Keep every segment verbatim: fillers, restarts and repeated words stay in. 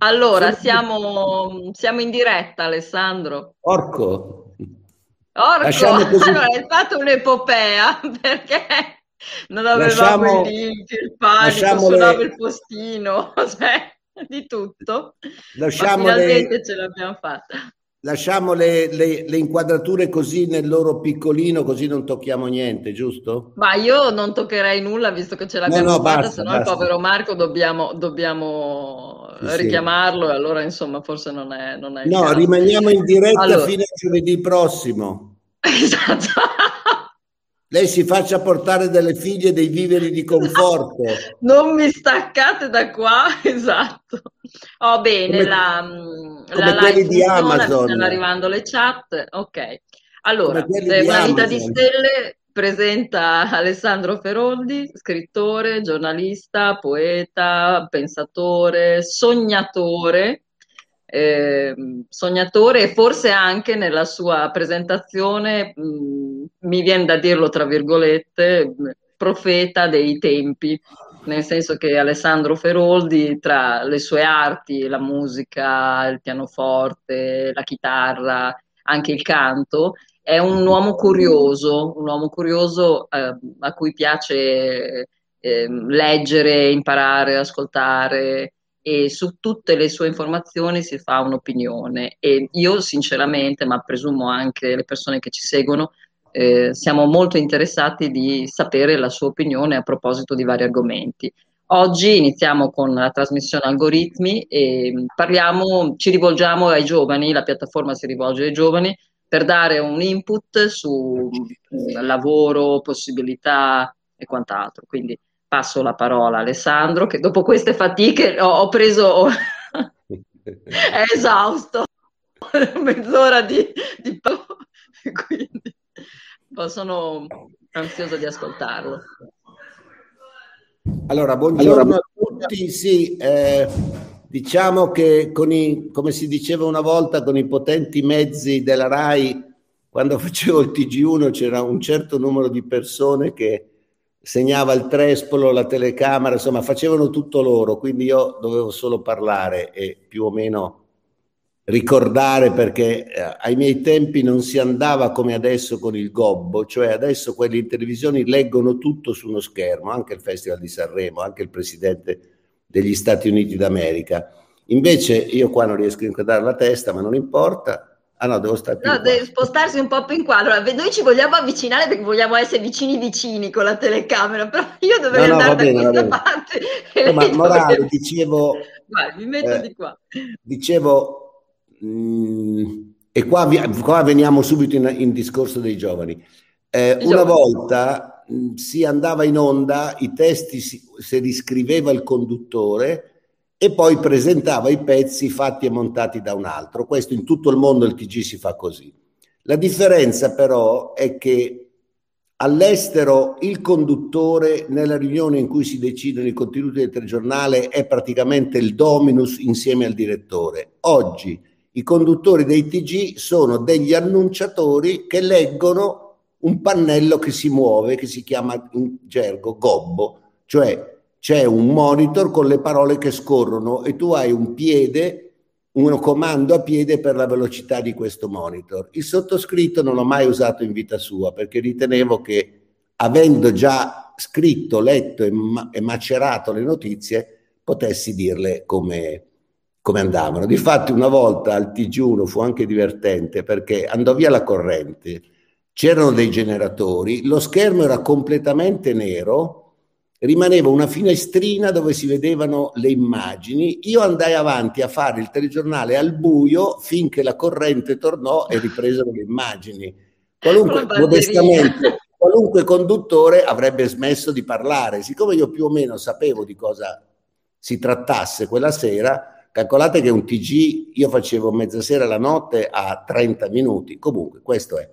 Allora, siamo, siamo in diretta, Alessandro. Orco. Orco, allora, hai fatto un'epopea, perché non avevamo il link, il panico, suonava le... il postino, cioè, di tutto. Lasciamo, ma finalmente le... ce l'abbiamo fatta. Lasciamo le, le, le inquadrature così nel loro piccolino, così non tocchiamo niente, giusto? Ma io non toccherei nulla, visto che ce l'abbiamo no, no, fatta, se no il povero Marco dobbiamo... dobbiamo... Sì, richiamarlo sì. E allora insomma forse non è, non è no, chiaro. Rimaniamo in diretta allora. Fino a giovedì prossimo. Esatto. Lei si faccia portare delle figlie dei viveri di conforto. Non mi staccate da qua, esatto. Oh bene, come, la, come la live di Amazon. Stanno arrivando le chat, ok. Allora, una vita di stelle presenta Alessandro Feroldi, scrittore, giornalista, poeta, pensatore, sognatore, eh, sognatore e forse anche nella sua presentazione, mh, mi viene da dirlo tra virgolette, profeta dei tempi, nel senso che Alessandro Feroldi tra le sue arti, la musica, il pianoforte, la chitarra, anche il canto, è un uomo curioso, un uomo curioso eh, a cui piace eh, leggere, imparare, ascoltare, e su tutte le sue informazioni si fa un'opinione. E io sinceramente, ma presumo anche le persone che ci seguono, eh, siamo molto interessati di sapere la sua opinione a proposito di vari argomenti. Oggi iniziamo con la trasmissione Algoritmi e parliamo, ci rivolgiamo ai giovani, la piattaforma si rivolge ai giovani, per dare un input su lavoro, possibilità e quant'altro. Quindi passo la parola a Alessandro, che dopo queste fatiche ho, ho preso, è esausto, mezz'ora di, di quindi sono ansiosa di ascoltarlo. Allora, buongiorno allora, a tutti, sì, eh... diciamo che, con i, come si diceva una volta, con i potenti mezzi della RAI, quando facevo il T G uno c'era un certo numero di persone che segnava il trespolo, la telecamera, insomma facevano tutto loro, quindi io dovevo solo parlare e più o meno ricordare, perché ai miei tempi non si andava come adesso con il gobbo, cioè adesso quelli in televisione leggono tutto su uno schermo, anche il Festival di Sanremo, anche il Presidente degli Stati Uniti d'America. Invece io qua non riesco a inquadrare la testa, ma non importa. Ah no, devo stare più no, deve spostarsi un po' più in qua. Allora, noi ci vogliamo avvicinare perché vogliamo essere vicini vicini con la telecamera, però io dovrei no, no, andare bene, da questa parte. No, ma morale, dove... dicevo... Vai, mi metto eh, di qua. Dicevo, mh, e qua, qua veniamo subito in, in discorso dei giovani. Eh, una giovani. volta... si andava in onda, i testi si, se li scriveva il conduttore e poi presentava i pezzi fatti e montati da un altro. Questo in tutto il mondo il T G si fa così. La differenza però è che all'estero il conduttore nella riunione in cui si decidono i contenuti del telegiornale è praticamente il dominus insieme al direttore. Oggi i conduttori dei T G sono degli annunciatori che leggono un pannello che si muove, che si chiama in gergo gobbo, cioè c'è un monitor con le parole che scorrono e tu hai un piede, un comando a piede per la velocità di questo monitor. Il sottoscritto non l'ho mai usato in vita sua perché ritenevo che, avendo già scritto, letto e, ma- e macerato le notizie, potessi dirle come, come andavano. Difatti una volta al T G uno fu anche divertente perché andò via la corrente. C'erano dei generatori, lo schermo era completamente nero, rimaneva una finestrina dove si vedevano le immagini. Io andai avanti a fare il telegiornale al buio finché la corrente tornò e ripresero le immagini. Qualunque, modestamente, qualunque conduttore avrebbe smesso di parlare. Siccome io più o meno sapevo di cosa si trattasse quella sera, calcolate che un T G io facevo mezzasera alla notte a trenta minuti. Comunque, questo è.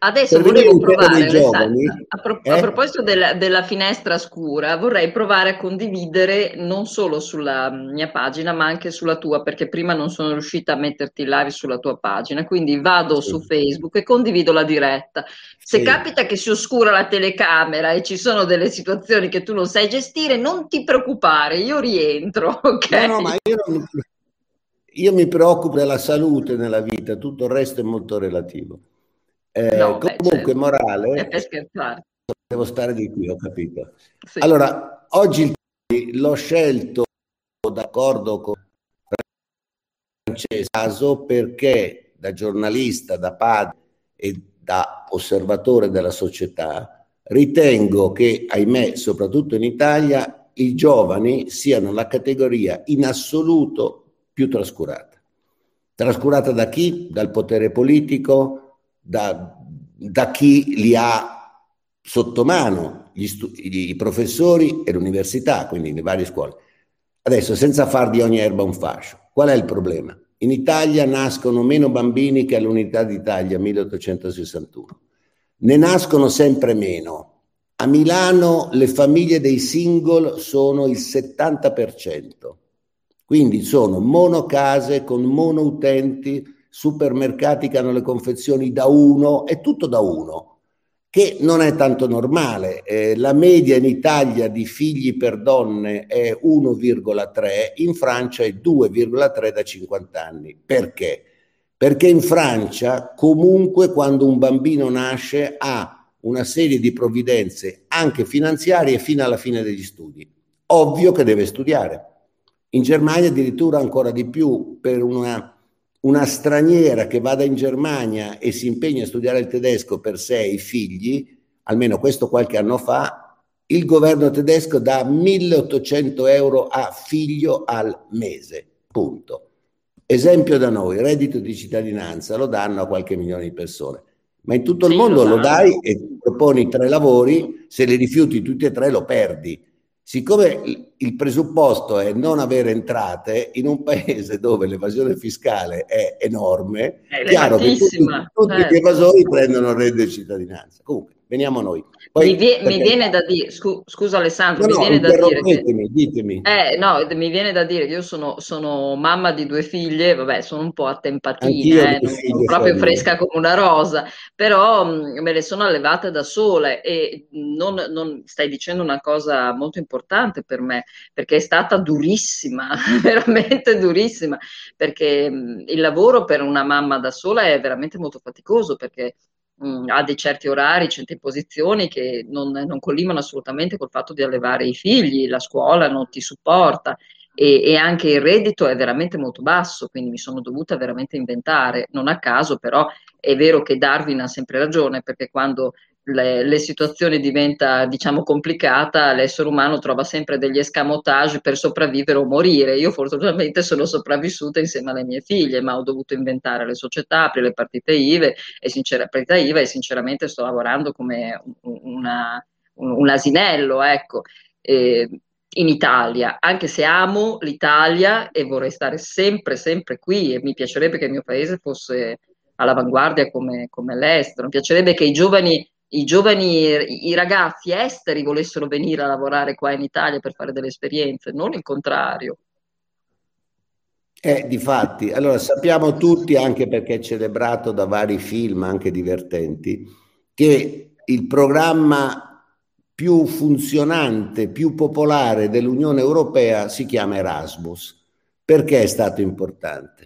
Adesso volevo provare, Alessandro, a, pro- eh? a proposito della, della finestra scura, vorrei provare a condividere non solo sulla mia pagina ma anche sulla tua, perché prima non sono riuscita a metterti live sulla tua pagina, quindi vado sì. su Facebook e condivido la diretta. Se sì. capita che si oscura la telecamera e ci sono delle situazioni che tu non sai gestire, non ti preoccupare, io rientro, ok? No, no, ma io non... io mi preoccupo della salute nella vita, tutto il resto è molto relativo. Eh, no, comunque, beh, morale, devo stare di qui, ho capito. Sì. Allora, oggi l'ho scelto d'accordo con Francesco perché da giornalista, da padre e da osservatore della società ritengo che, ahimè, soprattutto in Italia, i giovani siano la categoria in assoluto più trascurata. Trascurata da chi? Dal potere politico. Da, da chi li ha sotto mano, gli stu- i professori e l'università, quindi le varie scuole. Adesso, senza far di ogni erba un fascio, qual è il problema? In Italia nascono meno bambini che all'Unità d'Italia milleottocentosessantuno, ne nascono sempre meno. A Milano le famiglie dei single sono il settanta per cento, quindi sono monocase con monoutenti, supermercati che hanno le confezioni da uno, è tutto da uno, che non è tanto normale. Eh, la media in Italia di figli per donne è uno virgola tre, in Francia è due virgola tre da cinquanta anni. Perché? Perché in Francia comunque quando un bambino nasce ha una serie di provvidenze anche finanziarie fino alla fine degli studi. Ovvio che deve studiare. In Germania addirittura ancora di più, per una una straniera che vada in Germania e si impegna a studiare il tedesco per sé e i figli, almeno questo qualche anno fa, il governo tedesco dà milleottocento euro a figlio al mese, punto. Esempio da noi, reddito di cittadinanza, lo danno a qualche milione di persone, ma in tutto sì, il mondo lo, lo dai e ti proponi tre lavori, se li rifiuti tutti e tre lo perdi. Siccome il presupposto è non avere entrate, in un paese dove l'evasione fiscale è enorme, è chiaro che tutti, tutti certo. gli evasori prendono il reddito di cittadinanza. Comunque, veniamo a noi. Poi, mi, vie, perché... mi viene da dire, scu- scusa Alessandro, no, mi viene no, da dire che... ditemi. Eh, no, mi viene da dire che io sono, sono mamma di due figlie, vabbè, sono un po' attempatina, eh, non sono proprio fresca me. come una rosa, però mh, me le sono allevate da sole e non, non stai dicendo una cosa molto importante per me, perché è stata durissima, veramente durissima, perché mh, il lavoro per una mamma da sola è veramente molto faticoso, perché ha dei certi orari, certe posizioni che non, non collimano assolutamente col fatto di allevare i figli, la scuola non ti supporta e, e anche il reddito è veramente molto basso, quindi mi sono dovuta veramente inventare. Non a caso però è vero che Darwin ha sempre ragione, perché quando le, le situazioni diventa, diciamo, complicata, l'essere umano trova sempre degli escamotage per sopravvivere o morire. Io fortunatamente sono sopravvissuta insieme alle mie figlie, ma ho dovuto inventare le società, aprire le partite I V A e, sincera, partita I V A, e sinceramente sto lavorando come una, un, un asinello, ecco, eh, in Italia, anche se amo l'Italia e vorrei stare sempre sempre qui e mi piacerebbe che il mio paese fosse all'avanguardia come, come l'estero. Mi piacerebbe che i giovani I giovani, i ragazzi esteri volessero venire a lavorare qua in Italia per fare delle esperienze, non il contrario. Eh, difatti, allora sappiamo tutti, anche perché è celebrato da vari film anche divertenti, che il programma più funzionante, più popolare dell'Unione Europea si chiama Erasmus. Perché è stato importante?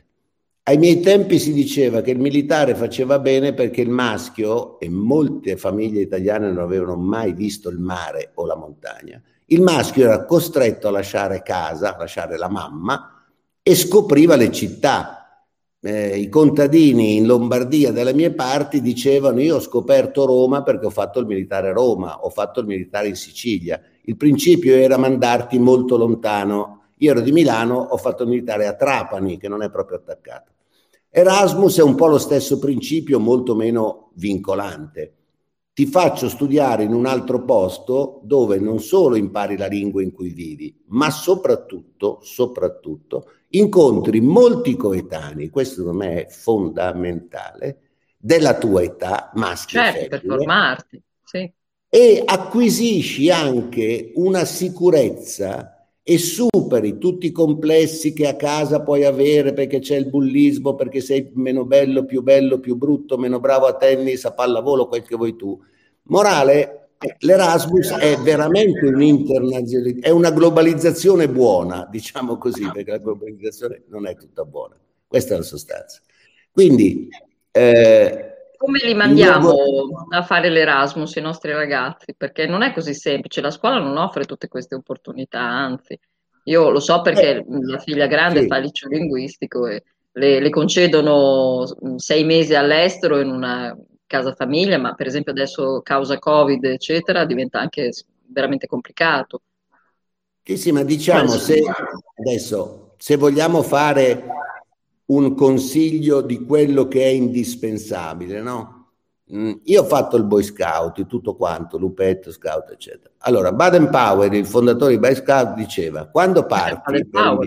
Ai miei tempi si diceva che il militare faceva bene perché il maschio, e molte famiglie italiane non avevano mai visto il mare o la montagna, il maschio era costretto a lasciare casa, a lasciare la mamma, e scopriva le città. Eh, i contadini in Lombardia dalle mie parti dicevano: io ho scoperto Roma perché ho fatto il militare a Roma, ho fatto il militare in Sicilia. Il principio era mandarti molto lontano. Io ero di Milano, ho fatto il militare a Trapani, che non è proprio attaccato. Erasmus è un po' lo stesso principio, molto meno vincolante. Ti faccio studiare in un altro posto dove non solo impari la lingua in cui vivi, ma soprattutto, soprattutto incontri molti coetanei, questo per me è fondamentale, della tua età, maschi certo, e femmine, per formarti, sì. E acquisisci anche una sicurezza e superi tutti i complessi che a casa puoi avere perché c'è il bullismo, perché sei meno bello, più bello, più brutto, meno bravo a tennis, a pallavolo, quel che vuoi tu. Morale, l'Erasmus è veramente un'internazionalizzazione, è una globalizzazione buona, diciamo così, perché la globalizzazione non è tutta buona. Questa è la sostanza. Quindi eh, come li mandiamo luogo... a fare l'Erasmus i nostri ragazzi? Perché non è così semplice, la scuola non offre tutte queste opportunità, anzi, io lo so perché eh, mia figlia grande sì. fa liceo linguistico e le, le concedono sei mesi all'estero in una casa famiglia, ma per esempio adesso causa Covid eccetera diventa anche veramente complicato. Sì, sì, ma diciamo se adesso se vogliamo fare un consiglio di quello che è indispensabile, no? Io ho fatto il Boy Scout, tutto quanto, Lupetto, Scout, eccetera. Allora, Baden-Powell, il fondatore di Boy Scout, diceva: quando parti, per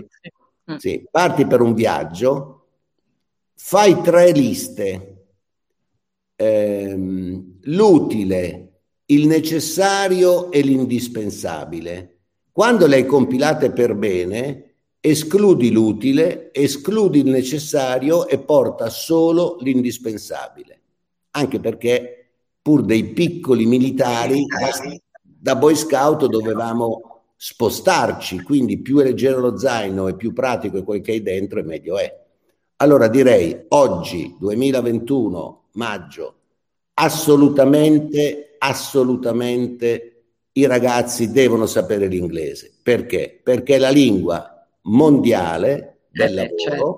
un, sì, parti per un viaggio, fai tre liste: ehm, l'utile, il necessario e l'indispensabile. Quando le hai compilate per bene, escludi l'utile, escludi il necessario e porta solo l'indispensabile. Anche perché, pur dei piccoli militari, da Boy Scout dovevamo spostarci, quindi più è leggero lo zaino e più pratico è quel che hai dentro e meglio è. Allora direi, oggi, duemilaventuno, maggio, assolutamente, assolutamente i ragazzi devono sapere l'inglese. Perché? Perché la lingua mondiale del lavoro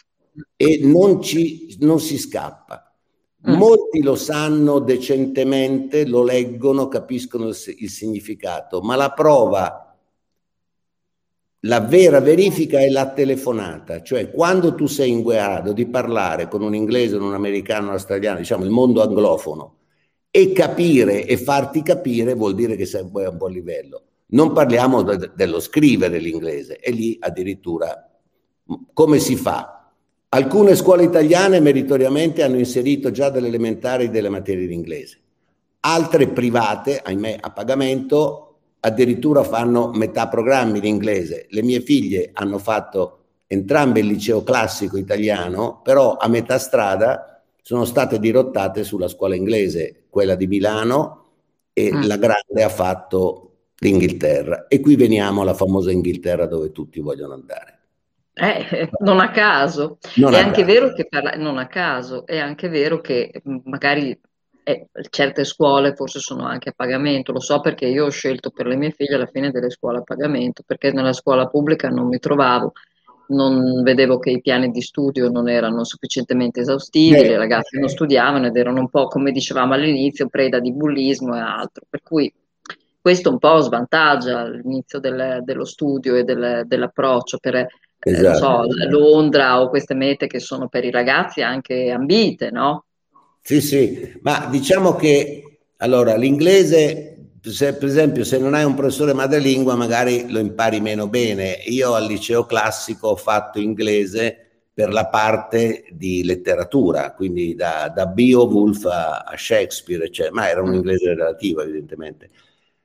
e non, ci, non si scappa. Molti lo sanno decentemente, lo leggono, capiscono il significato, ma la prova, la vera verifica è la telefonata, cioè quando tu sei in grado di parlare con un inglese, un americano, un australiano, diciamo il mondo anglofono, e capire e farti capire vuol dire che sei a un buon livello. Non parliamo de- dello scrivere l'inglese, e lì addirittura come si fa? Alcune scuole italiane meritoriamente hanno inserito già dalle elementari delle materie in inglese, altre private, ahimè a pagamento, addirittura fanno metà programmi in inglese. Le mie figlie hanno fatto entrambe il liceo classico italiano, però a metà strada sono state dirottate sulla scuola inglese, quella di Milano, e ah. la grande ha fatto l'Inghilterra, e qui veniamo alla famosa Inghilterra dove tutti vogliono andare. Eh, non a caso, non è a anche caso. vero che parla... non a caso, è anche vero che magari eh, certe scuole forse sono anche a pagamento, lo so perché io ho scelto per le mie figlie alla fine delle scuole a pagamento, perché nella scuola pubblica non mi trovavo, non vedevo che i piani di studio non erano sufficientemente esaustivi, eh, le ragazze eh. non studiavano ed erano un po', come dicevamo all'inizio, preda di bullismo e altro, per cui questo un po' svantaggia l'inizio del, dello studio e del, dell'approccio per esatto. eh, non so, Londra o queste mete che sono per i ragazzi anche ambite, no? Sì, sì, ma diciamo che allora l'inglese, se, per esempio, se non hai un professore madrelingua magari lo impari meno bene. Io al liceo classico ho fatto inglese per la parte di letteratura, quindi da, da Beowulf a, a Shakespeare, cioè, ma era un inglese relativo evidentemente.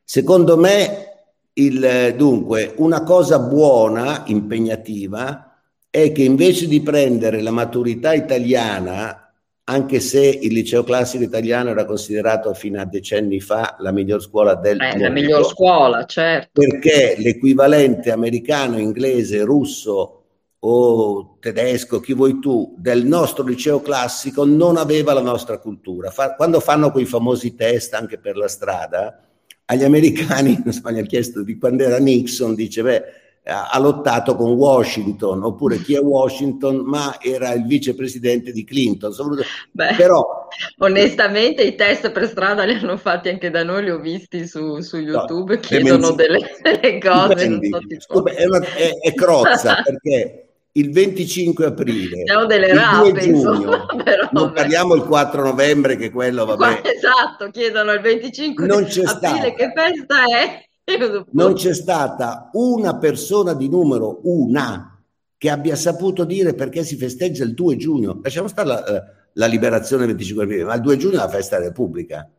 Secondo me, il, dunque, una cosa buona, impegnativa, è che invece di prendere la maturità italiana, anche se il liceo classico italiano era considerato fino a decenni fa la miglior scuola del eh, mondo. La miglior scuola, certo. Perché l'equivalente americano, inglese, russo o tedesco, chi vuoi tu, del nostro liceo classico non aveva la nostra cultura. Fa, quando fanno quei famosi test anche per la strada, agli americani, non so, gli ha chiesto di quando era Nixon, dice beh, ha lottato con Washington, oppure chi è Washington, ma era il vicepresidente di Clinton. Beh, però onestamente i test per strada li hanno fatti anche da noi, li ho visti su, su YouTube, no, chiedono delle, delle cose, non so, tipo... è, una, è, è crozza, perché il venticinque aprile, siamo delle rape, il due giugno, insomma, però, non beh. parliamo il quattro novembre che quello vabbè. Esatto, chiedono il venticinque aprile che festa è. Non c'è stata una persona di numero una che abbia saputo dire perché si festeggia il due giugno. Lasciamo stare la, la liberazione del venticinque aprile, ma il due giugno è la festa della Repubblica.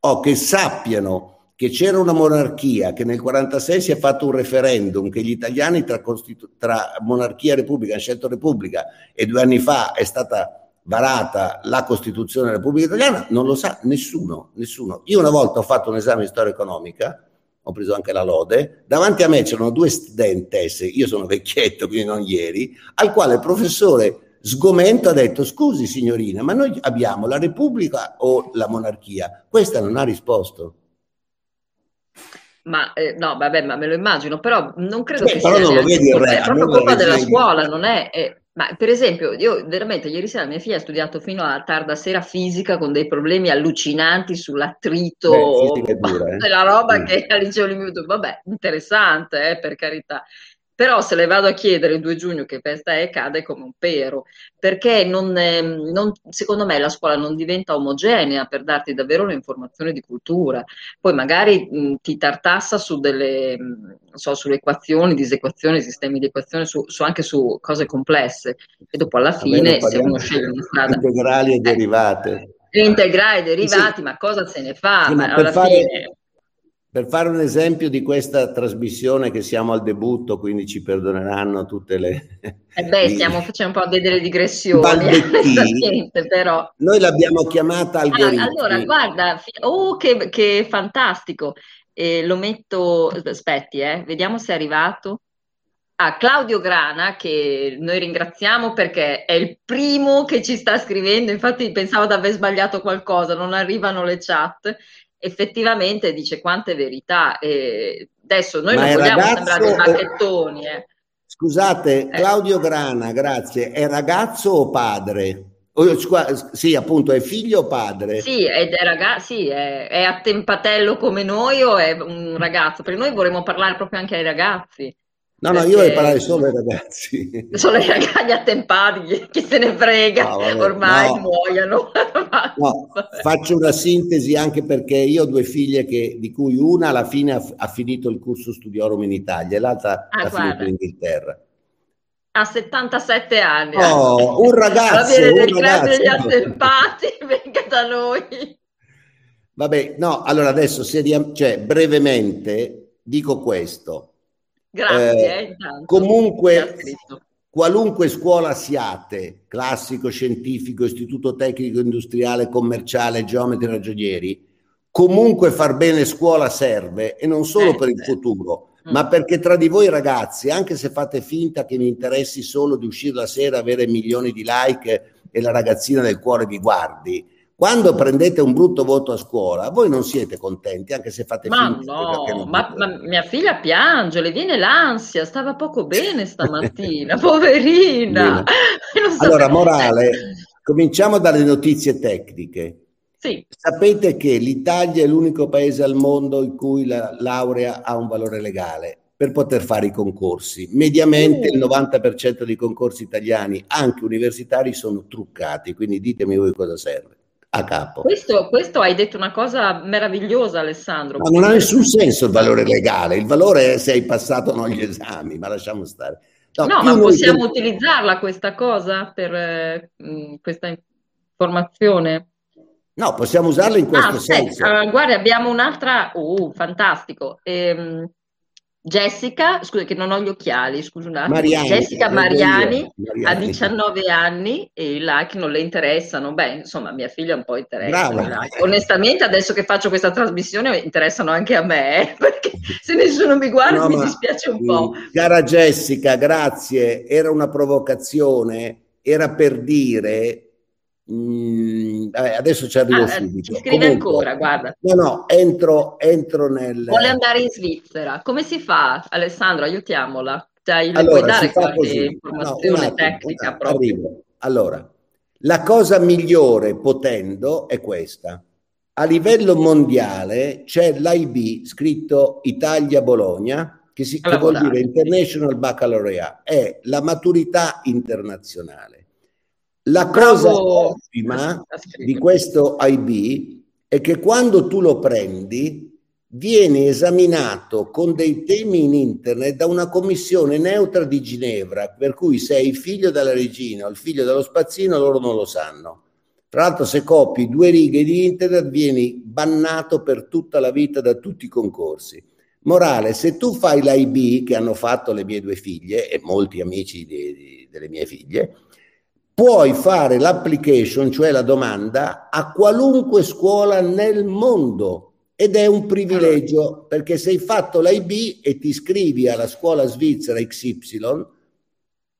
Oh, che sappiano che c'era una monarchia, che nel quarantasei si è fatto un referendum, che gli italiani tra, costitu- tra monarchia e repubblica hanno scelto repubblica, e due anni fa è stata varata la Costituzione della Repubblica Italiana, non lo sa nessuno, nessuno. Io una volta ho fatto un esame di storia economica, ho preso anche la lode, davanti a me c'erano due studentesse, io sono vecchietto, quindi non ieri, al quale il professore sgomento ha detto: scusi signorina, ma noi abbiamo la Repubblica o la monarchia? Questa non ha risposto. Ma eh, no, vabbè, ma me lo immagino, però non credo Beh, che però sia non lo vedi il re, è proprio colpa della scuola, non è... Eh, ma per esempio, io veramente ieri sera mia figlia ha studiato fino a tarda sera fisica con dei problemi allucinanti sull'attrito, Beh, dura, eh. della roba mm. che al liceo limito, vabbè, interessante, eh, per carità. Però se le vado a chiedere il due giugno che festa è, cade come un pero, perché non, eh, non, secondo me la scuola non diventa omogenea per darti davvero un'informazione di cultura. Poi magari mh, ti tartassa su delle, mh, non so, sulle equazioni, disequazioni, sistemi di equazione, su, su, anche su cose complesse, e dopo alla fine se uno sceglie una strada... Integrali e derivate. Eh, integrali e derivati, sì. Ma cosa se ne fa? Sì, ma ma alla fare... fine... Per fare un esempio di questa trasmissione, che siamo al debutto, quindi ci perdoneranno tutte le... Eh beh, stiamo facendo un po' delle digressioni. Niente, però. Noi l'abbiamo chiamata Algoritmi. Ah, allora, guarda, oh, che, che fantastico. Eh, lo metto, aspetti, eh, vediamo se è arrivato. Ah, Claudio Grana, che noi ringraziamo perché è il primo che ci sta scrivendo, infatti pensavo di aver sbagliato qualcosa, non arrivano le chat. Effettivamente dice quante verità, eh, adesso noi Ma non vogliamo sembrare dei bacchettoni, eh. Scusate, Claudio eh. Grana, grazie, è ragazzo o padre? O, sì, appunto, è figlio o padre? Sì, è, è, ragazzo, sì, è, è attempatello come noi o è un ragazzo? Perché noi vorremmo parlare proprio anche ai ragazzi. No, no, io vorrei parlare solo ai ragazzi. Solo ai ragazzi attempati, chi se ne frega, no, vabbè, ormai no. muoiono. No, faccio una sintesi, anche perché io ho due figlie che, di cui una alla fine ha, ha finito il cursus studiorum in Italia e l'altra ah, ha guarda. finito in Inghilterra. A settantasette anni. Oh, un ragazzo! Va bene, del club degli attempati, venga da noi. Vabbè, no, allora adesso, seria, cioè, brevemente, dico questo. Grazie, eh, intanto, comunque, qualunque scuola siate, classico, scientifico, istituto tecnico, industriale, commerciale, geometri, ragionieri, comunque far bene scuola serve, e non solo eh, per il eh. futuro, mm. ma perché tra di voi ragazzi, anche se fate finta che vi interessi solo di uscire la sera, avere milioni di like e la ragazzina del cuore vi guardi, quando prendete un brutto voto a scuola, voi non siete contenti, anche se fate ma finta. No, ma, ma mia figlia piange, le viene l'ansia, stava poco bene stamattina, poverina. Allora, morale, cominciamo dalle notizie tecniche. Sì. Sapete che l'Italia è l'unico paese al mondo in cui la laurea ha un valore legale per poter fare i concorsi. Mediamente mm. il novanta per cento dei concorsi italiani, anche universitari, sono truccati, quindi ditemi voi cosa serve. A capo. Questo, questo hai detto una cosa meravigliosa, Alessandro. Ma non ha nessun senso il valore legale, il valore è se hai passato o no gli esami, ma lasciamo stare. No, no ma possiamo noi... utilizzarla questa cosa per eh, questa informazione? No, possiamo usarla in questo ah, senso. Allora, guarda, abbiamo un'altra, uh, fantastico. Ehm, Jessica, scusa che non ho gli occhiali, scusa un attimo. Mariani, Jessica Mariani, Mariani ha diciannove anni e i like non le interessano. Beh, insomma, mia figlia un po' interessa. Like. Onestamente, adesso che faccio questa trasmissione, interessano anche a me, eh, perché se nessuno mi guarda no, mi ma, dispiace un po'. Cara Jessica, grazie. Era una provocazione, era per dire... Mm, vabbè, adesso ci arrivo ah, subito. Scrive ancora, guarda. No, no, entro, entro nel... Vuole andare in Svizzera. Come si fa, Alessandro? Aiutiamola. Cioè, allora, puoi dare qualche così. informazione no, attimo, tecnica attimo, proprio. Arrivo. Allora, la cosa migliore potendo è questa. A livello mondiale c'è l'I B scritto Italia-Bologna, che, si, allora, che vuol dire International Baccalaureate, è la maturità internazionale. La cosa Bravo. ottima di questo I B è che quando tu lo prendi viene esaminato con dei temi in internet da una commissione neutra di Ginevra, per cui se sei figlio della regina o il figlio dello spazzino loro non lo sanno. Tra l'altro, se copi due righe di internet vieni bannato per tutta la vita da tutti i concorsi. Morale, se tu fai l'I B, che hanno fatto le mie due figlie e molti amici di, di, delle mie figlie, puoi fare l'application, cioè la domanda, a qualunque scuola nel mondo, ed è un privilegio, perché se hai fatto l'I B e ti iscrivi alla scuola svizzera X Y,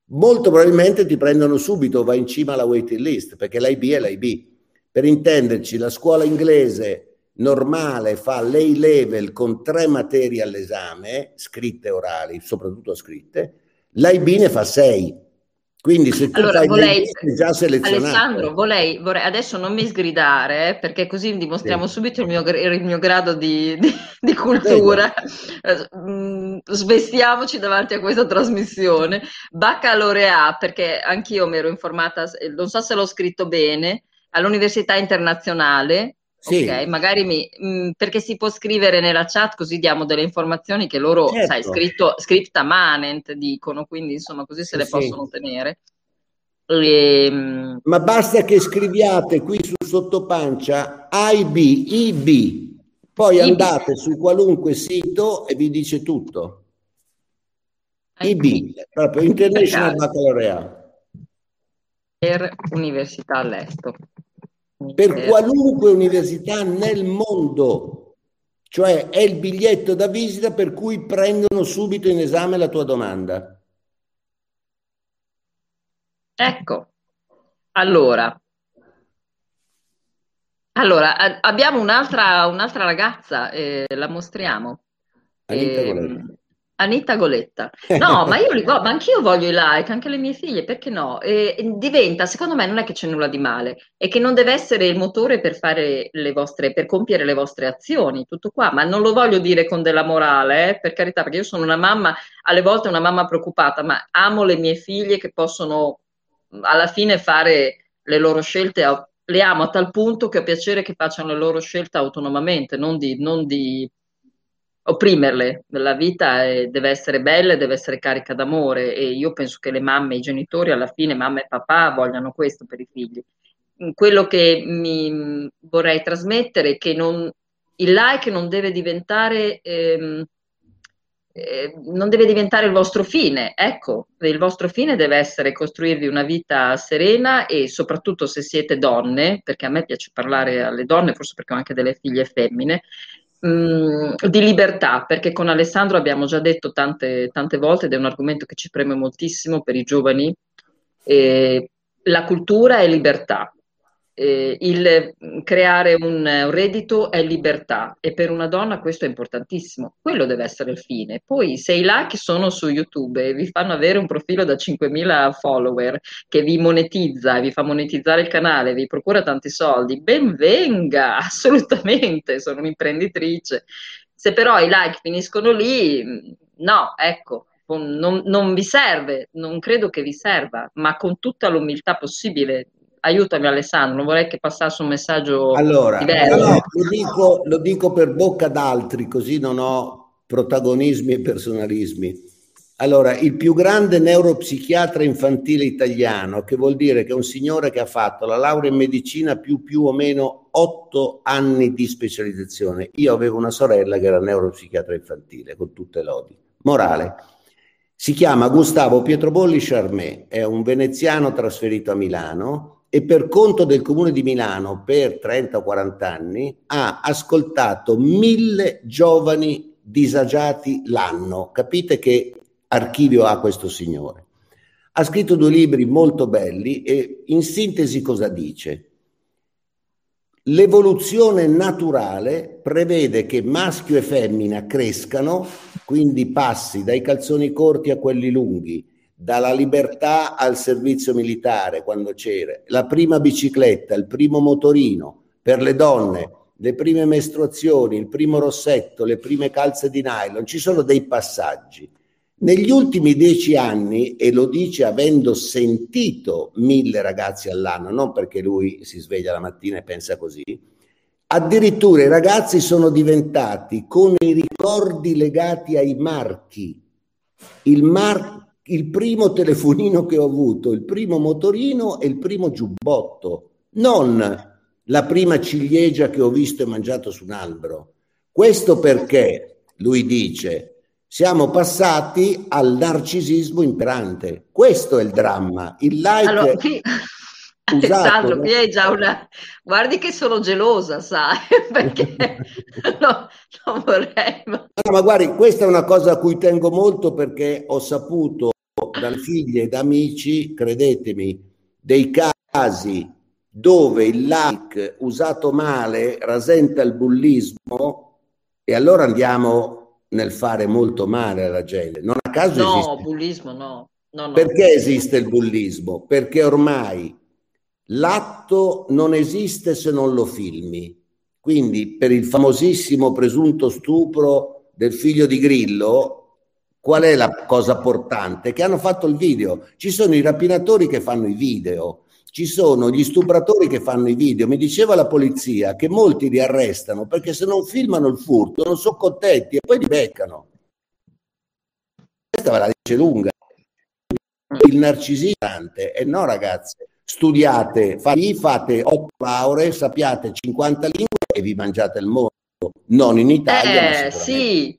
molto probabilmente ti prendono subito, va in cima alla waiting list, perché l'I B è l'I B. Per intenderci, la scuola inglese normale fa l'A level con tre materie all'esame, scritte e orali, soprattutto scritte, l'I B ne fa sei. Quindi se tu allora, fai volei, l'A B già selezionato. Alessandro, volei, vorrei, adesso non mi sgridare, perché così dimostriamo sì. subito il mio, il mio grado di, di, di cultura. Sì. Svestiamoci davanti a questa trasmissione. Baccalaureato, perché anch'io mi ero informata, non so se l'ho scritto bene, all'università internazionale. Sì. Ok, magari mi, mh, perché si può scrivere nella chat, così diamo delle informazioni che loro, certo. sai, scritto, scripta manent dicono, quindi insomma così se le sì. possono tenere. E, mh, ma basta che scriviate qui su Sottopancia I B, I B, poi I B. Andate su qualunque sito e vi dice tutto. I B, I B. Proprio International Baccalaureate. Per università all'estero. Per qualunque università nel mondo, cioè è il biglietto da visita per cui prendono subito in esame la tua domanda. Ecco, allora, allora abbiamo un'altra, un'altra ragazza, eh, la mostriamo. Anita eh, Goletta. Anita Goletta. No, ma io li voglio, ma anch'io voglio i like, anche le mie figlie, perché no? Eh, diventa, secondo me non è che c'è nulla di male, è che non deve essere il motore per fare le vostre, per compiere le vostre azioni, tutto qua, ma non lo voglio dire con della morale, eh, per carità, perché io sono una mamma, alle volte una mamma preoccupata, ma amo le mie figlie che possono alla fine fare le loro scelte, le amo a tal punto che ho piacere che facciano le loro scelte autonomamente, non di... Non di opprimerle, la vita è, deve essere bella, deve essere carica d'amore, e io penso che le mamme, i genitori alla fine, mamma e papà, vogliano questo per i figli. Quello che mi vorrei trasmettere è che non, il like non deve diventare ehm, eh, non deve diventare il vostro fine, ecco, il vostro fine deve essere costruirvi una vita serena, e soprattutto se siete donne, perché a me piace parlare alle donne, forse perché ho anche delle figlie femmine, di libertà, perché con Alessandro abbiamo già detto tante, tante volte, ed è un argomento che ci preme moltissimo per i giovani, eh, la cultura è libertà, eh, il creare un, un reddito è libertà, e per una donna questo è importantissimo, quello deve essere il fine. Poi se i like sono su YouTube e vi fanno avere un profilo da cinquemila follower che vi monetizza, vi fa monetizzare il canale, vi procura tanti soldi, ben venga, assolutamente, sono un'imprenditrice. Se però i like finiscono lì, no, ecco, non, non vi serve, non credo che vi serva, ma con tutta l'umiltà possibile. Aiutami Alessandro, non vorrei che passasse un messaggio allora, diverso. No, no, lo, dico, lo dico per bocca d'altri, così non ho protagonismi e personalismi. Allora, il più grande neuropsichiatra infantile italiano, che vuol dire che è un signore che ha fatto la laurea in medicina più, più o meno otto anni di specializzazione. Io avevo una sorella che era neuropsichiatra infantile, con tutte le lodi. Morale. Si chiama Gustavo Pietro Bolli Charmé, è un veneziano trasferito a Milano, e per conto del comune di Milano per trenta o quaranta anni ha ascoltato mille giovani disagiati l'anno. Capite che archivio ha questo signore. Ha scritto due libri molto belli, e in sintesi cosa dice? L'evoluzione naturale prevede che maschio e femmina crescano, quindi passi dai calzoni corti a quelli lunghi, dalla libertà al servizio militare, quando c'era la prima bicicletta, il primo motorino per le donne, le prime mestruazioni, il primo rossetto, le prime calze di nylon. Ci sono dei passaggi. Negli ultimi dieci anni, e lo dice avendo sentito mille ragazzi all'anno, non perché lui si sveglia la mattina e pensa così, addirittura i ragazzi sono diventati con i ricordi legati ai marchi. Il marchio, il primo telefonino che ho avuto, il primo motorino e il primo giubbotto. non la prima ciliegia che ho visto e mangiato su un albero. Questo perché, lui dice, siamo passati al narcisismo imperante. Questo è il dramma. Il like... Allora, chi... Alessandro, qui è già una... Guardi che sono gelosa, sai, perché no, non vorrei... Ma... No, ma guardi, questa è una cosa a cui tengo molto, perché ho saputo da figlie e da amici, credetemi, dei casi dove il like usato male rasenta il bullismo, e allora andiamo nel fare molto male alla gente. Non a caso no, esiste... bullismo no. No, no. Perché esiste il bullismo? Perché ormai... l'atto non esiste se non lo filmi. Quindi per il famosissimo presunto stupro del figlio di Grillo, qual è la cosa portante? Che hanno fatto il video. Ci sono i rapinatori che fanno i video, ci sono gli stupratori che fanno i video. Mi diceva la polizia che molti li arrestano perché se non filmano il furto non sono contenti e poi li beccano. Questa ve la dice lunga. Il narcisismo. E no, ragazzi, studiate, fate, fate otto lauree, sappiate cinquanta lingue e vi mangiate il mondo. Non in Italia. Eh, ma sì,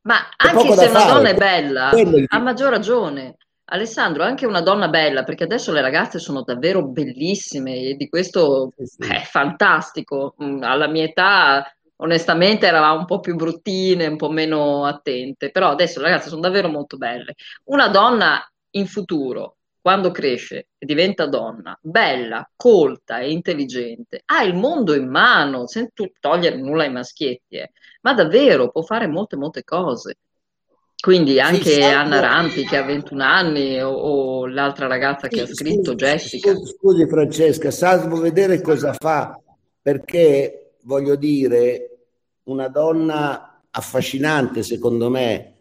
ma anche se una fare. donna è bella, Quello... ha maggior ragione. Alessandro, anche una donna bella, perché adesso le ragazze sono davvero bellissime e di questo è fantastico. Alla mia età, onestamente, eravamo un po' più bruttine, un po' meno attente, però adesso le ragazze sono davvero molto belle. Una donna in futuro, quando cresce e diventa donna, bella, colta e intelligente, ha il mondo in mano, senza togliere nulla ai maschietti, eh. ma davvero può fare molte, molte cose. Quindi anche sì, Anna Rampi, che ha ventuno anni, o, o l'altra ragazza che sì, ha scritto, scusi, Jessica. Scusi Francesca, salvo vedere cosa fa, perché voglio dire, una donna affascinante secondo me,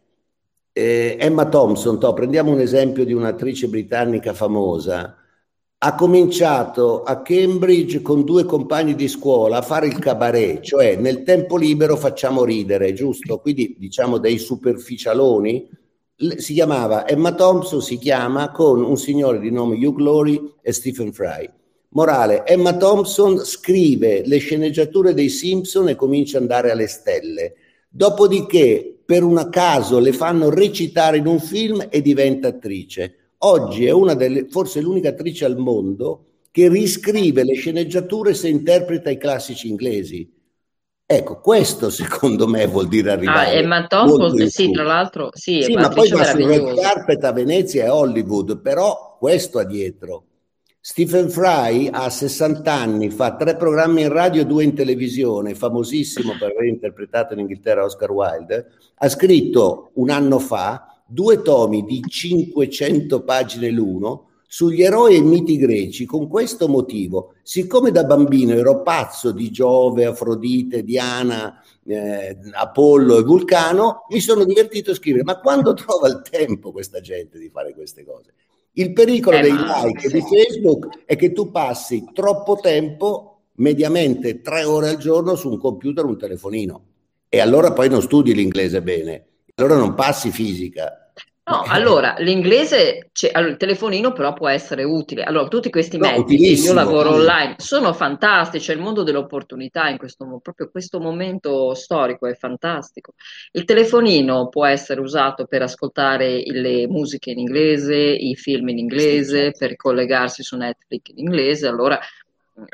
Eh, Emma Thompson, to, prendiamo un esempio di un'attrice britannica famosa, ha cominciato a Cambridge con due compagni di scuola a fare il cabaret, cioè nel tempo libero facciamo ridere, giusto? Quindi diciamo dei superficialoni. Si chiamava Emma Thompson, si chiama, con un signore di nome Hugh Laurie e Stephen Fry. Morale, Emma Thompson scrive le sceneggiature dei Simpson e comincia ad andare alle stelle, dopodiché per un caso le fanno recitare in un film e diventa attrice. Oggi è una delle, forse l'unica attrice al mondo che riscrive le sceneggiature se interpreta i classici inglesi. Ecco, questo secondo me vuol dire arrivare. Ah, Emma Thompson, sì, tra l'altro, sì, sì, ma poi va sul red carpet a Venezia e Hollywood, però questo ha dietro. Stephen Fry ha sessanta anni, fa tre programmi in radio e due in televisione, famosissimo per aver interpretato in Inghilterra Oscar Wilde. Ha scritto un anno fa due tomi di cinquecento pagine l'uno sugli eroi e miti greci, con questo motivo: siccome da bambino ero pazzo di Giove, Afrodite, Diana, eh, Apollo e Vulcano, mi sono divertito a scrivere. Ma quando trova il tempo questa gente di fare queste cose? Il pericolo eh, dei like sì. di Facebook è che tu passi troppo tempo, mediamente tre ore al giorno, su un computer o un telefonino, e allora poi non studi l'inglese bene, allora non passi fisica. No, eh. allora l'inglese, cioè, allora, il telefonino però può essere utile. Allora tutti questi no, metodi, io lavoro sì. online, sono fantastici, è il mondo dell'opportunità in questo, proprio questo momento storico è fantastico. Il telefonino può essere usato per ascoltare le musiche in inglese, i film in inglese, sì, per collegarsi su Netflix in inglese, allora...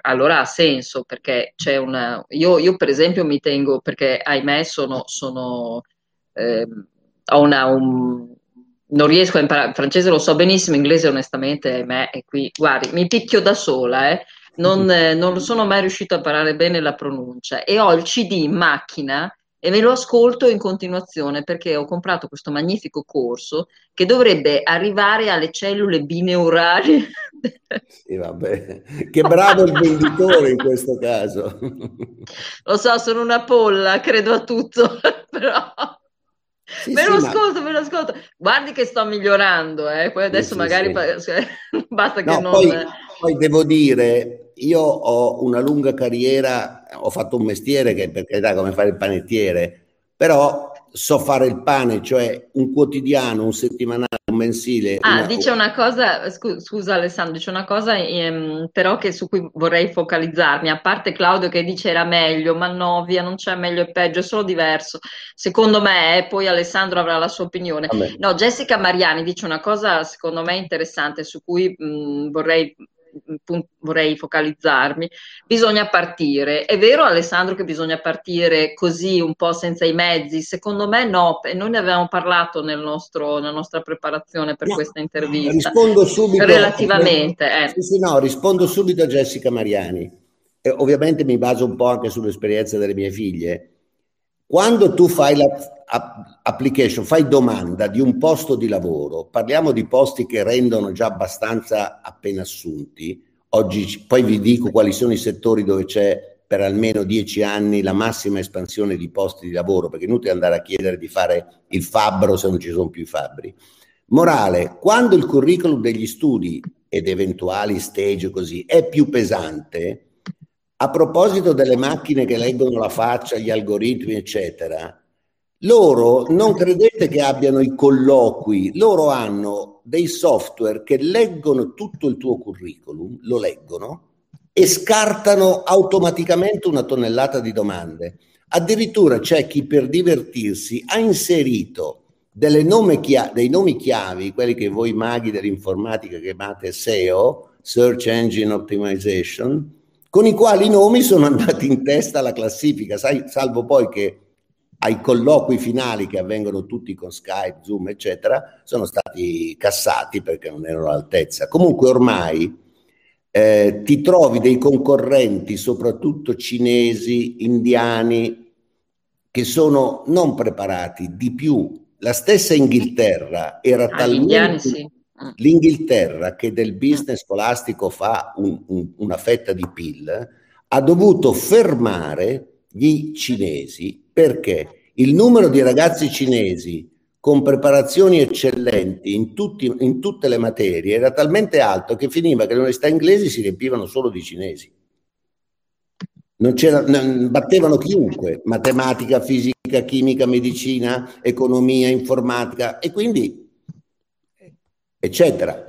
allora ha senso, perché c'è una... Io, io per esempio mi tengo, perché ahimè sono... sono eh, ho una... Un, non riesco a imparare, francese lo so benissimo, inglese onestamente ahimè è qui, guardi, mi picchio da sola, eh. Non, eh, non sono mai riuscito a imparare bene la pronuncia, e ho il C D in macchina e me lo ascolto in continuazione, perché ho comprato questo magnifico corso che dovrebbe arrivare alle cellule bineurali. Sì, vabbè. Che bravo il venditore in questo caso. Lo so, sono una polla, credo a tutto, però sì, me lo sì, ascolto, ma... me lo ascolto. Guardi che sto migliorando, eh. Poi adesso sì, magari sì. basta che no, non... Poi, poi devo dire... Io ho una lunga carriera, ho fatto un mestiere che per carità, come fare il panettiere, però so fare il pane, cioè un quotidiano, un settimanale, un mensile. Ah, una... dice una cosa, scu- scusa Alessandro, dice una cosa ehm, però che su cui vorrei focalizzarmi, a parte Claudio che dice era meglio, ma no, via, non c'è meglio e peggio, è solo diverso, secondo me, eh, poi Alessandro avrà la sua opinione. Amen. No, Jessica Mariani dice una cosa secondo me interessante su cui mh, vorrei... vorrei focalizzarmi. Bisogna partire, è vero Alessandro che bisogna partire così un po' senza i mezzi? Secondo me no, e noi ne avevamo parlato nel nostro, nella nostra preparazione per no, questa intervista. Rispondo subito relativamente eh. sì, sì, no, rispondo subito a Jessica Mariani, e ovviamente mi baso un po' anche sull'esperienza delle mie figlie. Quando tu fai l'application, fai domanda di un posto di lavoro, parliamo di posti che rendono già abbastanza appena assunti, oggi poi vi dico quali sono i settori dove c'è per almeno dieci anni la massima espansione di posti di lavoro, perché è inutile andare a chiedere di fare il fabbro se non ci sono più i fabbri. Morale, quando il curriculum degli studi ed eventuali stage così è più pesante... A proposito delle macchine che leggono la faccia, gli algoritmi, eccetera, loro non credete che abbiano i colloqui, loro hanno dei software che leggono tutto il tuo curriculum, lo leggono e scartano automaticamente una tonnellata di domande. Addirittura c'è chi per divertirsi ha inserito delle nomi chia- dei nomi chiavi, quelli che voi maghi dell'informatica chiamate S E O, Search Engine Optimization, con i quali i nomi sono andati in testa alla classifica, sai, salvo poi che ai colloqui finali che avvengono tutti con Skype, Zoom, eccetera, sono stati cassati perché non erano all'altezza. Comunque ormai eh, ti trovi dei concorrenti, soprattutto cinesi, indiani, che sono non preparati di più. La stessa Inghilterra era ah, talmente... indiani, sì. L'Inghilterra, che del business scolastico fa un, un, una fetta di P I L, ha dovuto fermare gli cinesi perché il numero di ragazzi cinesi con preparazioni eccellenti in, tutti, in tutte le materie era talmente alto che finiva che le università inglesi si riempivano solo di cinesi. Non c'era, non, battevano chiunque, matematica, fisica, chimica, medicina, economia, informatica, e quindi... eccetera.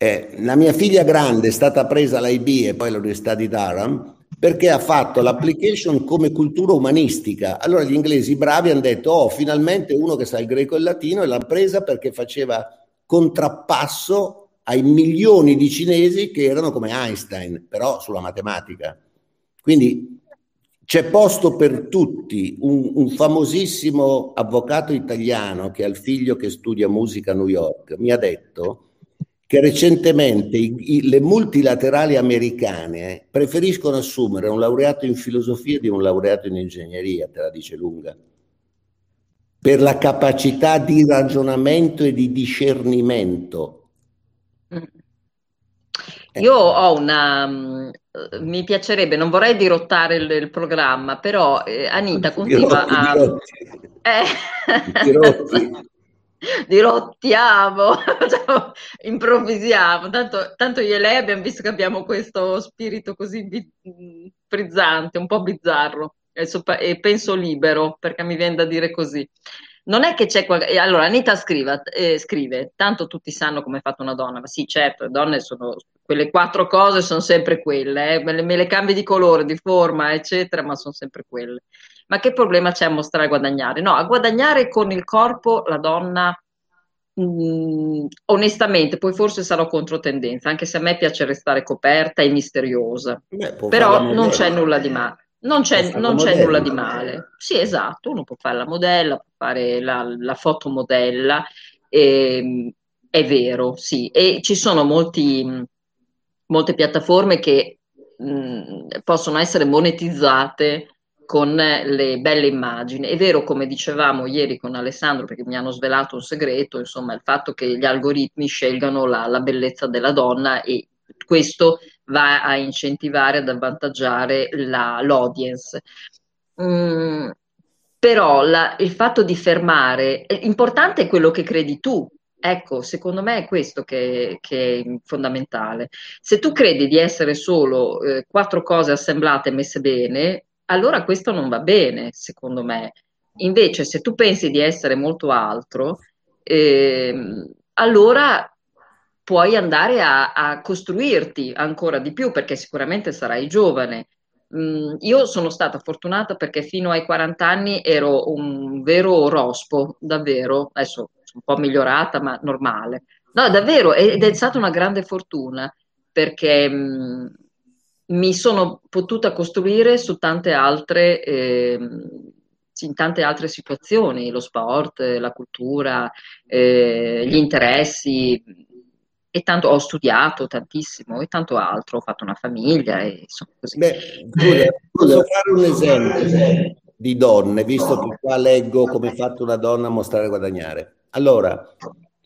Eh, la mia figlia grande è stata presa all'I B e poi all'Università di Durham perché ha fatto l'application come cultura umanistica. Allora gli inglesi bravi hanno detto: oh, finalmente uno che sa il greco e il latino, e l'ha presa perché faceva contrappasso ai milioni di cinesi che erano come Einstein, però sulla matematica. Quindi c'è posto per tutti. Un, un famosissimo avvocato italiano che ha il figlio che studia musica a New York mi ha detto che recentemente i, i, le multilaterali americane preferiscono assumere un laureato in filosofia di un laureato in ingegneria, te la dice lunga, per la capacità di ragionamento e di discernimento. Io ho una... mi piacerebbe, non vorrei dirottare il, il programma, però eh, Anita continua a... Eh. Dirottiamo, cioè, improvvisiamo, tanto, tanto io e lei abbiamo visto che abbiamo questo spirito così bi- frizzante, un po' bizzarro e, sopra- e penso libero, perché mi viene da dire così. Non è che c'è qualcosa... Allora, Anita scriva, eh, scrive, tanto tutti sanno come è fatta una donna, ma sì, certo, le donne sono... quelle quattro cose sono sempre quelle, eh. me, le, me le cambi di colore, di forma, eccetera, ma sono sempre quelle. Ma che problema c'è a mostrare e guadagnare? No, a guadagnare con il corpo la donna, mh, onestamente, poi forse sarò controtendenza, anche se a me piace restare coperta e misteriosa. Beh, però non modella. c'è nulla di male. Non c'è, non c'è nulla di male. Sì, esatto, uno può fare la modella, può fare la, la fotomodella, e, è vero, sì. E ci sono molti, molte piattaforme che mh, possono essere monetizzate con le belle immagini. È vero, come dicevamo ieri con Alessandro, perché mi hanno svelato un segreto, insomma, il fatto che gli algoritmi scelgano la, la bellezza della donna, e questo va a incentivare, ad avvantaggiare la, l'audience. Mm, però la, il fatto di fermare, l'importante è quello che credi tu. Ecco, secondo me è questo che, che è fondamentale. Se tu credi di essere solo eh, quattro cose assemblate e messe bene, allora questo non va bene, secondo me. Invece, se tu pensi di essere molto altro, eh, allora puoi andare a, a costruirti ancora di più, perché sicuramente sarai giovane. Mm, io sono stata fortunata perché fino ai quaranta anni ero un vero rospo, davvero, adesso sono un po' migliorata, ma normale. No, davvero, ed è stata una grande fortuna, perché mm, mi sono potuta costruire su tante altre, eh, in tante altre situazioni, lo sport, la cultura, eh, gli interessi, e tanto ho studiato tantissimo e tanto altro, ho fatto una famiglia e insomma così. Beh, Giulia, posso fare un esempio di donne, visto che qua leggo come ha fatto una donna a mostrare e guadagnare. Allora,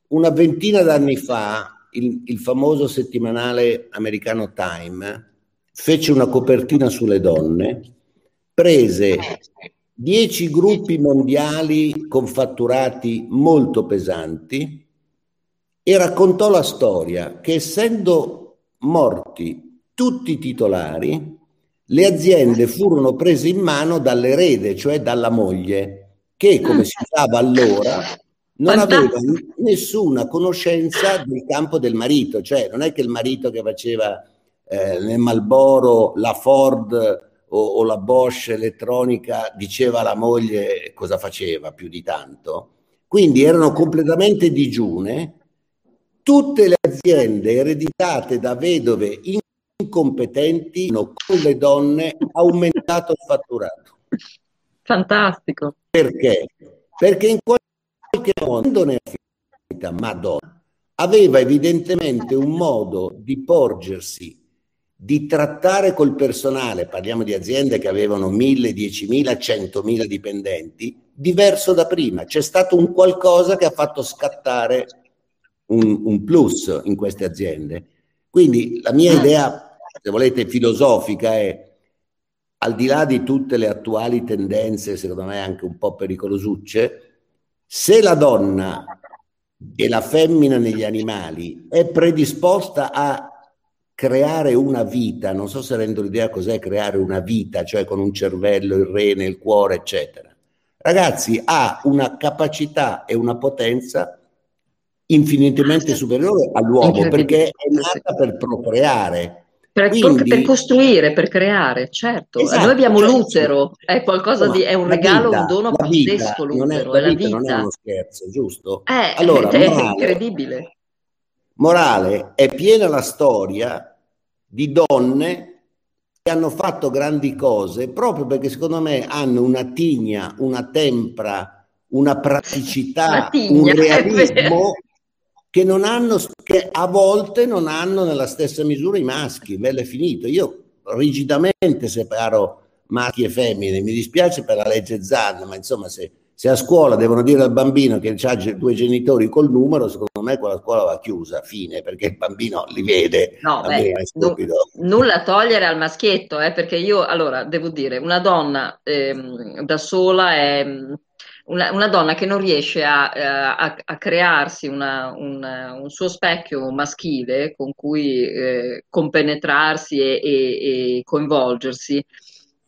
una ventina d'anni fa il, il famoso settimanale americano Time fece una copertina sulle donne, prese dieci gruppi mondiali con fatturati molto pesanti e raccontò la storia che, essendo morti tutti i titolari, le aziende furono prese in mano dall'erede, cioè dalla moglie, che, come si usava allora, non aveva nessuna conoscenza del campo del marito, cioè non è che il marito che faceva Eh, nel Marlboro, la Ford o, o la Bosch elettronica, diceva alla moglie cosa faceva più di tanto. Quindi erano completamente digiune. Tutte le aziende ereditate da vedove incompetenti hanno, con le donne, aumentato il fatturato. Fantastico. Perché? Perché in qualche modo ne è finita, Madonna, aveva evidentemente un modo di porgersi, di trattare col personale, parliamo di aziende che avevano mille, diecimila, centomila dipendenti, diverso da prima. C'è stato un qualcosa che ha fatto scattare un, un plus in queste aziende. Quindi la mia idea, se volete, filosofica è, al di là di tutte le attuali tendenze, secondo me anche un po' pericolosucce, se la donna e la femmina negli animali è predisposta a creare una vita, non so se rendo l'idea cos'è creare una vita, cioè con un cervello, il rene, il cuore, eccetera. Ragazzi, ha una capacità e una potenza infinitamente superiore all'uomo, perché è nata per procreare. Per, Quindi, per costruire, per creare, certo. Esatto, noi abbiamo certo. l'utero, è qualcosa di, è un regalo, vita, un dono pazzesco l'utero, è la vita. Non è uno scherzo, giusto? Eh, allora, è morale, incredibile. Morale, è piena la storia di donne che hanno fatto grandi cose proprio perché secondo me hanno una tigna, una tempra, una praticità, tigna, un realismo che non hanno, che a volte non hanno nella stessa misura i maschi. Bello, è finito. Io rigidamente separo maschi e femmine, mi dispiace per la legge Zan, ma insomma se, se a scuola devono dire al bambino che ha due genitori col numero, secondo me quella scuola va chiusa, fine, perché il bambino li vede. No, beh, è stupido. Nulla togliere al maschietto, eh, perché io, allora, devo dire, una donna eh, da sola è... Una, una donna che non riesce a, a, a crearsi una, una, un suo specchio maschile con cui eh, compenetrarsi e, e, e coinvolgersi,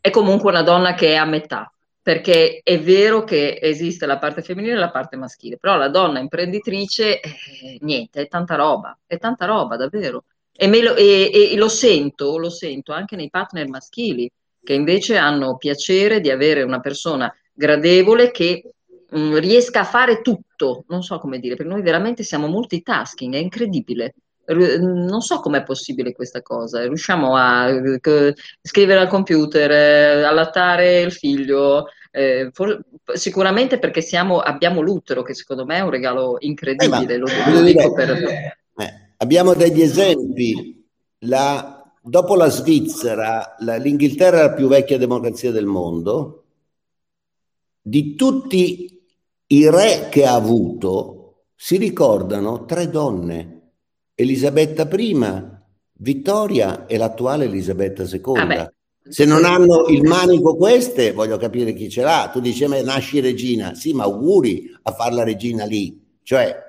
è comunque una donna che è a metà, perché è vero che esiste la parte femminile e la parte maschile, però la donna imprenditrice, eh, niente, è tanta roba, è tanta roba davvero, e, me lo, e, e lo sento, lo sento anche nei partner maschili, che invece hanno piacere di avere una persona gradevole che mh, riesca a fare tutto, non so come dire, perché noi veramente siamo multitasking, è incredibile. R- non so com'è possibile questa cosa, riusciamo a eh, scrivere al computer, eh, allattare il figlio, eh, for- sicuramente perché siamo, abbiamo l'utero, che secondo me è un regalo incredibile. Eh, lo, lo dico per... eh, abbiamo degli esempi, la, dopo la Svizzera, la, l'Inghilterra è la più vecchia democrazia del mondo. Di tutti i re che ha avuto si ricordano tre donne, Elisabetta prima, Vittoria e l'attuale Elisabetta seconda. Ah, se non hanno il manico queste, voglio capire chi ce l'ha. Tu dici, ma nasci regina, sì, ma auguri a farla regina lì, cioè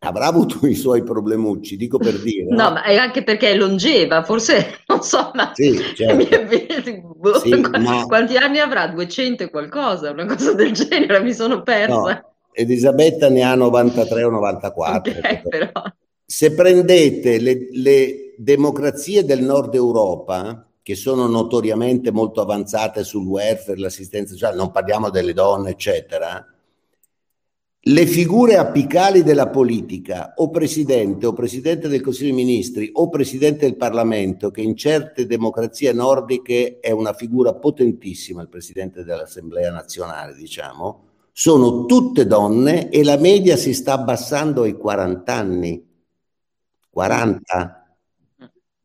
avrà avuto i suoi problemucci, dico per dire. No, no? Ma è anche perché è longeva, forse, non so, ma sì, certo. Boh, sì, qu- ma... quanti anni avrà? duecento e qualcosa, una cosa del genere, mi sono persa. No, ed Elisabetta ne ha novantatré o novantaquattro. Okay, però. Se prendete le, le democrazie del nord Europa, che sono notoriamente molto avanzate sul welfare, l'assistenza sociale, non parliamo delle donne, eccetera, le figure apicali della politica, o presidente, o presidente del Consiglio dei Ministri, o presidente del Parlamento, che in certe democrazie nordiche è una figura potentissima, il presidente dell'Assemblea nazionale, diciamo, sono tutte donne e la media si sta abbassando ai quaranta anni. quaranta.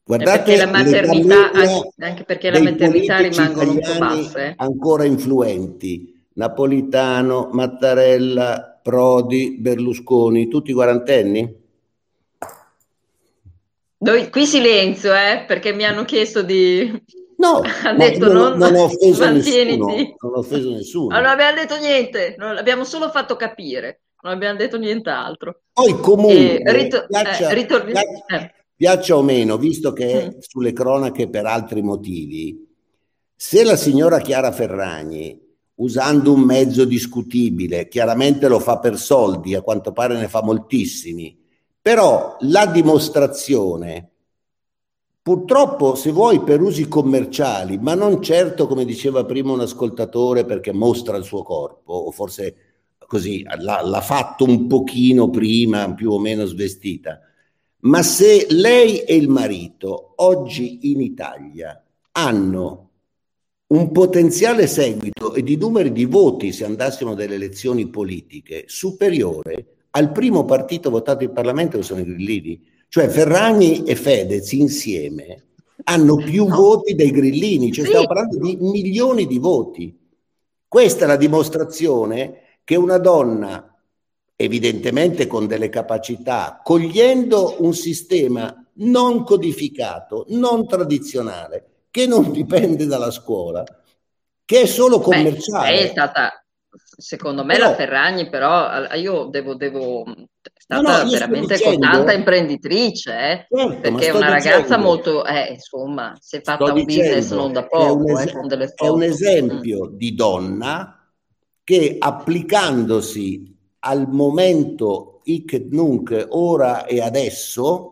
Guardate, perché la maternità, anche perché la maternità rimangono un po' basse. Ancora influenti. Napolitano, Mattarella, Prodi, Berlusconi, tutti quarantenni? Noi, qui silenzio, eh, perché mi hanno chiesto di... No, ha detto non, non, non, ho offeso nessuno, non ho offeso nessuno. Non abbiamo detto niente, non, abbiamo solo fatto capire, non abbiamo detto nient'altro. Poi comunque, e, ritor- piaccia, eh, ritor- piaccia, eh. piaccia o meno, visto che è mm. sulle cronache per altri motivi, se la signora Chiara Ferragni, usando un mezzo discutibile, chiaramente lo fa per soldi, a quanto pare ne fa moltissimi, però la dimostrazione, purtroppo se vuoi per usi commerciali, ma non certo come diceva prima un ascoltatore perché mostra il suo corpo, o forse così l'ha, l'ha fatto un pochino prima, più o meno svestita, ma se lei e il marito oggi in Italia hanno un potenziale seguito e di numeri di voti, se andassimo delle elezioni politiche, superiore al primo partito votato in Parlamento, che sono i grillini. Cioè Ferragni e Fedez insieme hanno più no. voti dei grillini, cioè sì. stiamo parlando di milioni di voti. Questa è la dimostrazione che una donna, evidentemente con delle capacità, cogliendo un sistema non codificato, non tradizionale, che non dipende dalla scuola, che è solo commerciale. Beh, è stata, secondo me, però, la Ferragni, però io devo, devo è stata no, no, veramente dicendo, con tanta imprenditrice, eh, certo, perché è una dicendo, ragazza molto, eh, insomma, si è fatta un dicendo, business non da poco. È un, es- eh, con delle è un esempio mm. di donna che applicandosi al momento hic et nunc, ora e adesso,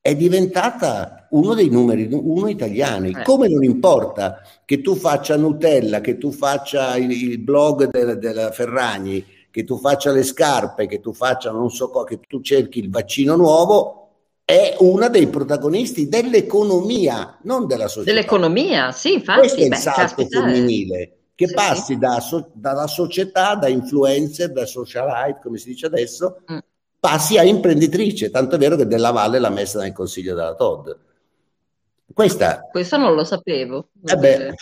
è diventata uno dei numeri uno italiani. Eh. Come non importa che tu faccia Nutella, che tu faccia il, il blog della, della Ferragni, che tu faccia le scarpe, che tu faccia non so cosa, che tu cerchi il vaccino nuovo, è una dei protagonisti dell'economia, non della società. Dell'economia, sì, infatti. Questo è il beh, salto femminile, che sì, passi sì. Da so, dalla società, da influencer, da socialite, come si dice adesso, mm. passi a imprenditrice, tanto è vero che Della Valle l'ha messa nel consiglio della T O D. Questa Questo non lo sapevo. Eh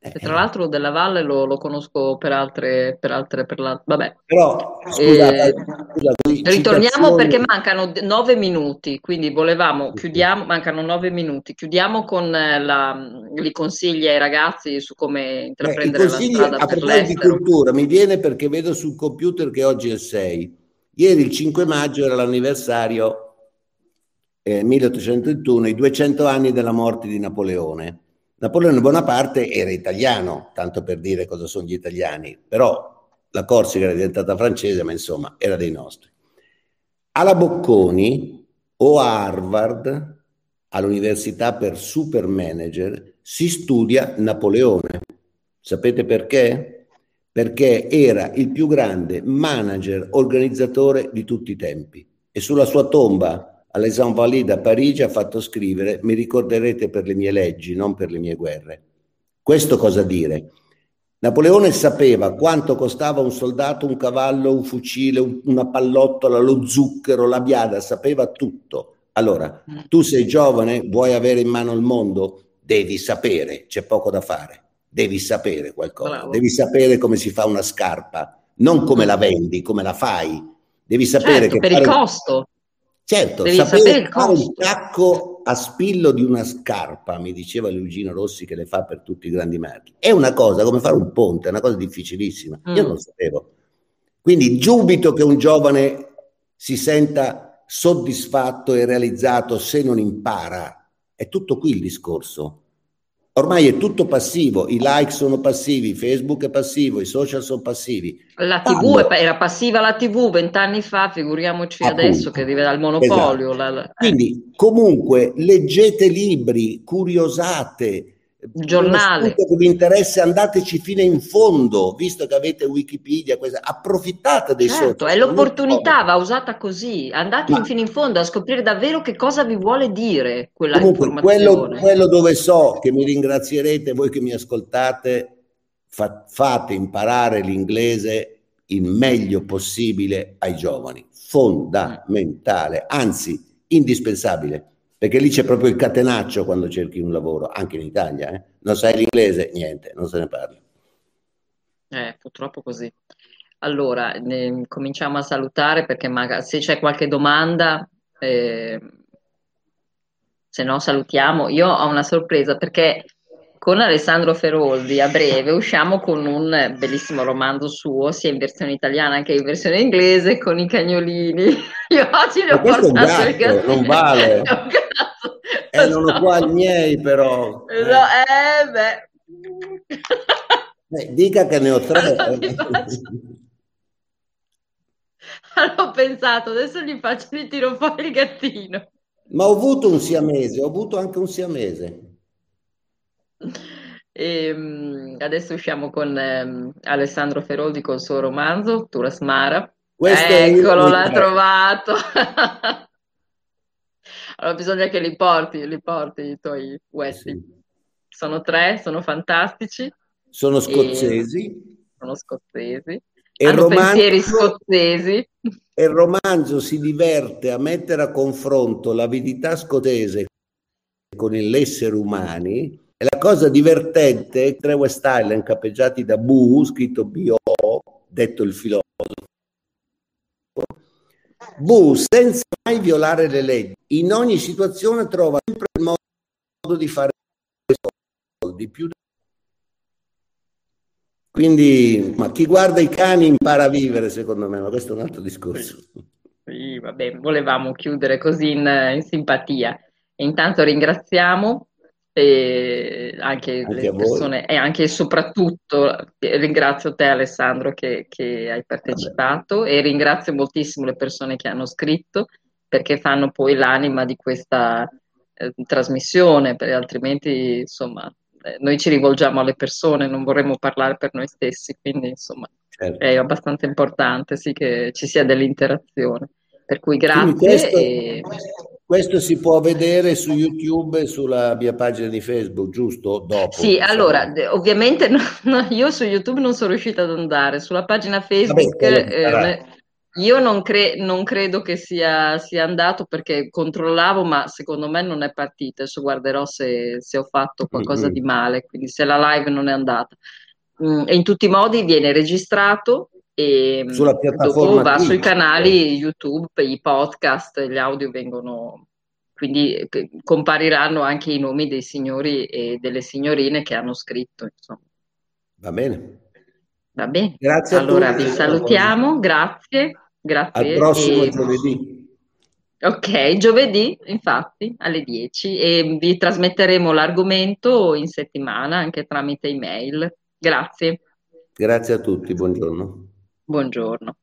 eh, tra l'altro Della Valle lo, lo conosco per altre... Per altre per la, vabbè. Però, scusate, eh, scusate, ritorniamo perché mancano nove minuti, quindi volevamo, chiudiamo, mancano nove minuti, chiudiamo con la, li consigli ai ragazzi su come intraprendere eh, la strada a per l'estero. Di cultura, mi viene perché vedo sul computer che oggi è il sei. Ieri il cinque maggio era l'anniversario eh, milleottocentottantuno, i duecento anni della morte di Napoleone. Napoleone Bonaparte era italiano, tanto per dire cosa sono gli italiani, però la Corsica era diventata francese, ma insomma era dei nostri. Alla Bocconi o a Harvard, all'università per super manager, si studia Napoleone. Sapete perché? Perché era il più grande manager organizzatore di tutti i tempi e sulla sua tomba alle Invalides a Parigi ha fatto scrivere: mi ricorderete per le mie leggi, non per le mie guerre. Questo cosa dire? Napoleone sapeva quanto costava un soldato, un cavallo, un fucile, un, una pallottola, lo zucchero, la biada, sapeva tutto. Allora, tu sei giovane, vuoi avere in mano il mondo? Devi sapere, c'è poco da fare, devi sapere qualcosa, Bravo. devi sapere come si fa una scarpa, non come la vendi, come la fai, devi sapere certo, che per fare... il costo. Certo, devi sapere, sapere il fare il tacco a spillo di una scarpa, mi diceva Luigino Rossi che le fa per tutti i grandi marchi, è una cosa come fare un ponte, è una cosa difficilissima, mm. io non lo sapevo. Quindi giubito che un giovane si senta soddisfatto e realizzato se non impara, è tutto qui il discorso. Ormai è tutto passivo, i like sono passivi, Facebook è passivo, i social sono passivi. La tivù è, era passiva la tivù vent'anni fa, figuriamoci appunto, adesso che arriverà il monopolio. Esatto. La, la... Quindi comunque leggete libri, curiosate, giornale che vi interessa, andateci fino in fondo, visto che avete Wikipedia, questa, approfittate dei social. Certo, è l'opportunità, va usata così, andate Ma, fino in fondo a scoprire davvero che cosa vi vuole dire quella comunque, informazione. Quello, quello dove so che mi ringrazierete voi che mi ascoltate, fa, fate imparare l'inglese il meglio possibile ai giovani, fondamentale, anzi indispensabile. Perché lì c'è proprio il catenaccio quando cerchi un lavoro, anche in Italia. Eh? Non sai l'inglese, niente, non se ne parla. Eh, purtroppo così. Allora, eh, cominciamo a salutare, perché magari se c'è qualche domanda, eh, se no salutiamo. Io ho una sorpresa, perché con Alessandro Feroldi a breve usciamo con un bellissimo romanzo suo, sia in versione italiana che in versione inglese, con i cagnolini. Io oggi ne ho portato il cagnolino. Non vale. Eh, non ho qua i miei, però. Eh, no, eh beh. Eh, dica che ne ho tre. Allora, faccio... allora ho pensato, adesso gli faccio, gli tiro fuori il gattino. Ma ho avuto un siamese, ho avuto anche un siamese. E adesso usciamo con eh, Alessandro Feroldi col suo romanzo, Turas Mara. Questo Eccolo, l'ha trovato. Allora bisogna che li porti, li porti i tuoi Wesley. Sì. Sono tre, sono fantastici. Sono scozzesi. Sono scozzesi. E hanno romanzo, pensieri scozzesi. E il romanzo si diverte a mettere a confronto l'avidità scozzese con gli esseri umani. E la cosa divertente è che tre West Island capeggiati da Bu, scritto B O, detto il filosofo, Bu, senza mai violare le leggi, in ogni situazione trova sempre il modo di fare soldi più. Quindi, ma chi guarda i cani impara a vivere, secondo me, ma questo è un altro discorso. Sì, vabbè, volevamo chiudere così in, in simpatia. E intanto ringraziamo e anche, anche le persone e anche e soprattutto ringrazio te, Alessandro, che, che hai partecipato. Vabbè. E ringrazio moltissimo le persone che hanno scritto, perché fanno poi l'anima di questa eh, trasmissione, perché altrimenti insomma eh, noi ci rivolgiamo alle persone, non vorremmo parlare per noi stessi, quindi insomma certo. È abbastanza importante sì che ci sia dell'interazione, per cui grazie. Questo, e... questo si può vedere su YouTube e sulla mia pagina di Facebook, giusto? Dopo, sì, insomma. Allora, ovviamente no, no, io su YouTube non sono riuscita ad andare, sulla pagina Facebook Vabbè, eh, io non, cre- non credo che sia, sia andato, perché controllavo, ma secondo me non è partita. Adesso guarderò se, se ho fatto qualcosa mm-hmm. di male, quindi se la live non è andata. Mm, e in tutti i modi viene registrato. E sulla piattaforma va sui canali YouTube, i podcast, gli audio vengono, quindi compariranno anche i nomi dei signori e delle signorine che hanno scritto, insomma. Va bene, va bene. Grazie, allora a tutti. Vi salutiamo, grazie, grazie. Al prossimo e... giovedì. Ok, giovedì infatti alle dieci e vi trasmetteremo l'argomento in settimana anche tramite email. Grazie. Grazie a tutti, buongiorno. Buongiorno.